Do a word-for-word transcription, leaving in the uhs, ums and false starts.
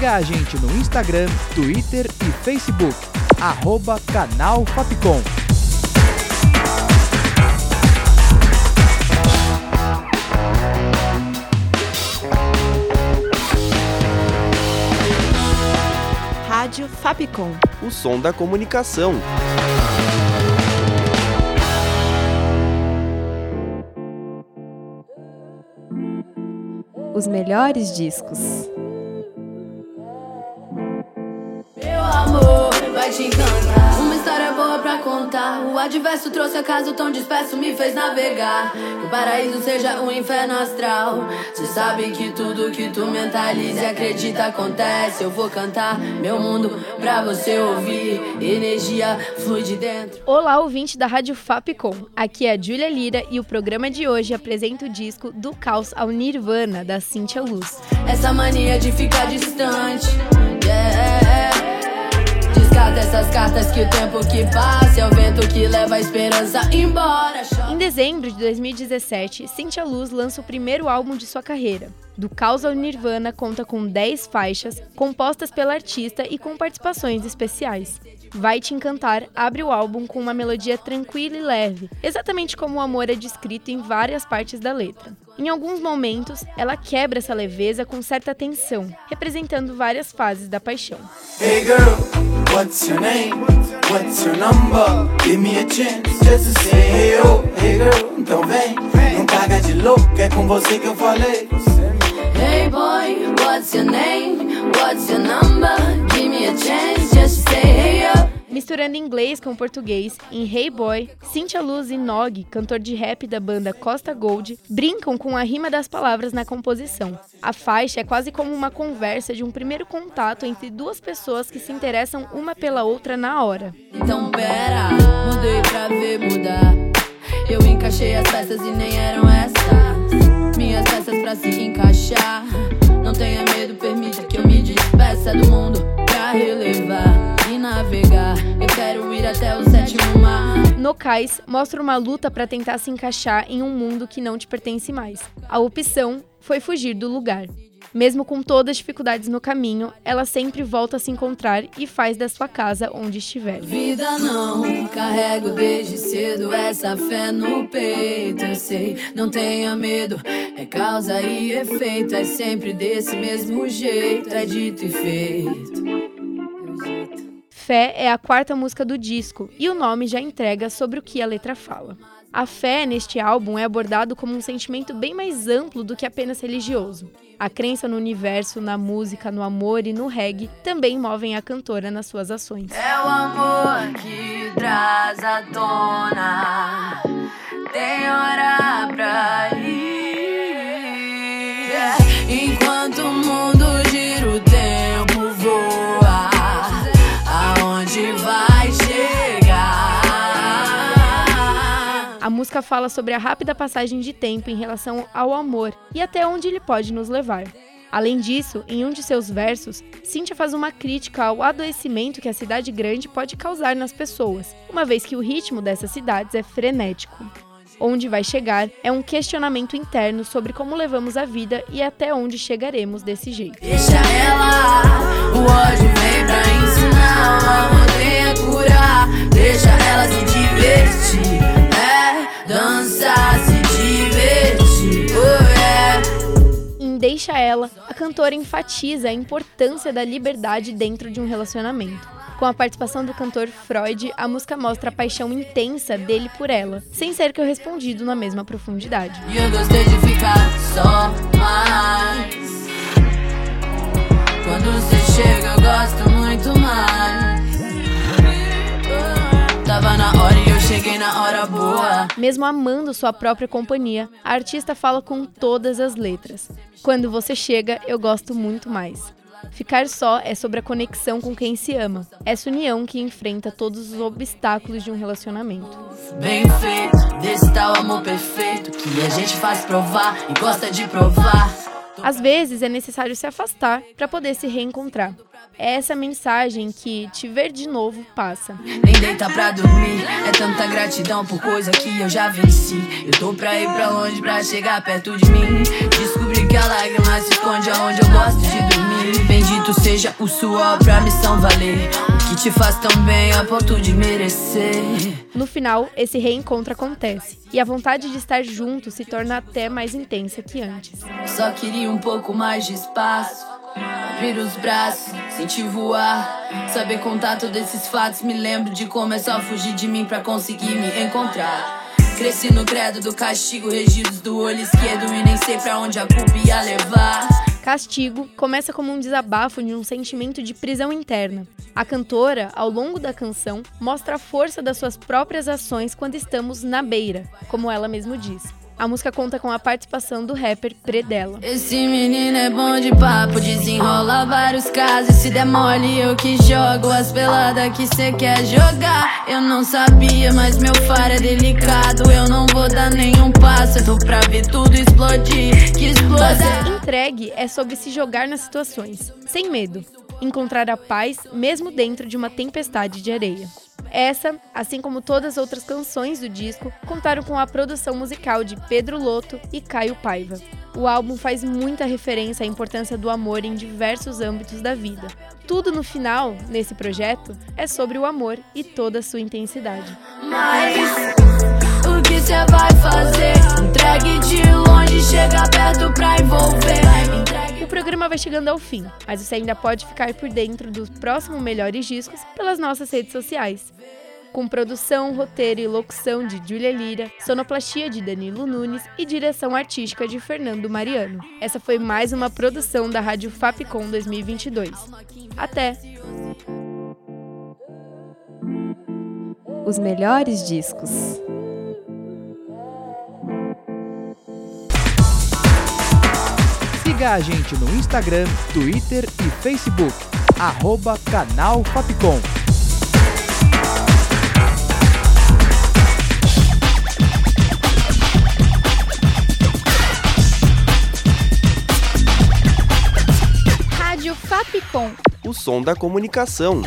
Siga a gente no Instagram, Twitter e Facebook, arroba Canal Fapicom. Rádio Fapicom. O som da comunicação. Os melhores discos. Meu amor vai te encantar, uma história boa pra contar. O adverso trouxe a casa, o tão disperso me fez navegar. Que o paraíso seja um inferno astral. Cê sabe que tudo que tu mentaliza e acredita acontece. Eu vou cantar meu mundo pra você ouvir. Energia flui de dentro. Olá, ouvinte da Rádio Fapicom. Aqui é a Julia Lira e o programa de hoje apresenta o disco Do Caos ao Nirvana, da Cintia Luz. Essa mania de ficar distante, yeah. Descarta essas cartas que o tempo que passa é o vento que leva a esperança embora. Em dezembro de dois mil e dezessete, Cintia Luz lança o primeiro álbum de sua carreira. Do Caos ao Nirvana conta com dez faixas, compostas pela artista e com participações especiais. Vai Te Encantar abre o álbum com uma melodia tranquila e leve, exatamente como o amor é descrito em várias partes da letra. Em alguns momentos, ela quebra essa leveza com certa tensão, representando várias fases da paixão. Hey girl. What's your name? What's your number? Give me a chance just to say hey, oh, hey girl, então vem. Não caga de louco, é com você que eu falei. Hey boy, what's your name? What's your number? Give me a chance just to say hey, oh. Misturando inglês com português, em Hey Boy, Cintia Luz e Nog, cantor de rap da banda Costa Gold, brincam com a rima das palavras na composição. A faixa é quase como uma conversa de um primeiro contato entre duas pessoas que se interessam uma pela outra na hora. Então pera, mudei pra ver mudar. Eu encaixei as peças e nem eram essas. Minhas peças pra se encaixar. Não tenha medo, permita que eu me despeça do mundo pra relevar. Navegar, eu quero ir até o sétimo mar. No Cais, mostra uma luta para tentar se encaixar em um mundo que não te pertence mais. A opção foi fugir do lugar. Mesmo com todas as dificuldades no caminho, ela sempre volta a se encontrar e faz da sua casa onde estiver. Vida não, carrego desde cedo essa fé no peito. Eu sei, não tenha medo, é causa e efeito. É sempre desse mesmo jeito, é dito e feito. Fé é a quarta música do disco e o nome já entrega sobre o que a letra fala. A fé neste álbum é abordado como um sentimento bem mais amplo do que apenas religioso. A crença no universo, na música, no amor e no reggae também movem a cantora nas suas ações. É o amor que traz à tona, tem hora pra ir, yeah. Enquanto o mundo gira o tempo voa. A música fala sobre a rápida passagem de tempo em relação ao amor e até onde ele pode nos levar. Além disso, em um de seus versos, Cintia faz uma crítica ao adoecimento que a cidade grande pode causar nas pessoas, uma vez que o ritmo dessas cidades é frenético. Onde Vai Chegar é um questionamento interno sobre como levamos a vida e até onde chegaremos desse jeito. Deixa ela, o ódio vem pra ensinar, o amor vem a curar, deixa ela se divertir, é, dançar, se divertir, oh, é. Em Deixa Ela, a cantora enfatiza a importância da liberdade dentro de um relacionamento. Com a participação do cantor Freud, a música mostra a paixão intensa dele por ela, sem ser correspondido na mesma profundidade. E eu gostei de ficar só mais. Quando você chega, eu gosto muito mais. Tava na hora e eu cheguei na hora boa. Mesmo amando sua própria companhia, a artista fala com todas as letras. Quando você chega, eu gosto muito mais. Ficar só é sobre a conexão com quem se ama. Essa união que enfrenta todos os obstáculos de um relacionamento. Bem feito, desse tal amor perfeito que a gente faz provar e gosta de provar. Às vezes é necessário se afastar para poder se reencontrar. É essa mensagem que Te Ver de Novo passa. Nem deita pra dormir, é tanta gratidão por coisa que eu já venci. Eu tô pra ir pra longe pra chegar perto de mim. Descobri que a lágrima se esconde aonde eu gosto de dormir. acredito seja o suor pra missão valer, o que te faz tão bem a ponto de merecer. No final, esse reencontro acontece e a vontade de estar junto se torna até mais intensa que antes. Só queria um pouco mais de espaço, abrir os braços, sentir voar, saber contar todos esses fatos. Me lembro de como é só fugir de mim pra conseguir me encontrar. Cresci no credo do castigo, regidos do olho esquerdo, e nem sei pra onde a culpa ia levar. Castigo começa como um desabafo de um sentimento de prisão interna. A cantora, ao longo da canção, mostra a força das suas próprias ações quando estamos na beira, como ela mesmo diz. A música conta com a participação do rapper Predella. Esse menino é bom de papo, desenrola vários casos. Se der mole eu que jogo as peladas que cê quer jogar. Eu não sabia, mas meu faro é delicado. Eu não vou dar nenhum passo, eu tô pra ver tudo explodir, que exploda. Entregue é sobre se jogar nas situações, sem medo. Encontrar a paz, mesmo dentro de uma tempestade de areia. Essa, assim como todas as outras canções do disco, contaram com a produção musical de Pedro Loto e Caio Paiva. O álbum faz muita referência à importância do amor em diversos âmbitos da vida. Tudo no final, nesse projeto, é sobre o amor e toda a sua intensidade. Mas o que você vai fazer? Entregue de longe, chega perto pra envolver. O programa vai chegando ao fim, mas você ainda pode ficar por dentro dos próximos melhores discos pelas nossas redes sociais. Com produção, roteiro e locução de Julia Lira, sonoplastia de Danilo Nunes e direção artística de Fernando Mariano. Essa foi mais uma produção da Rádio Fapicom dois mil e vinte e dois. Até! Os melhores discos. Siga a gente no Instagram, Twitter e Facebook, arroba Canal Fapicom. Rádio Fapicom. O som da comunicação.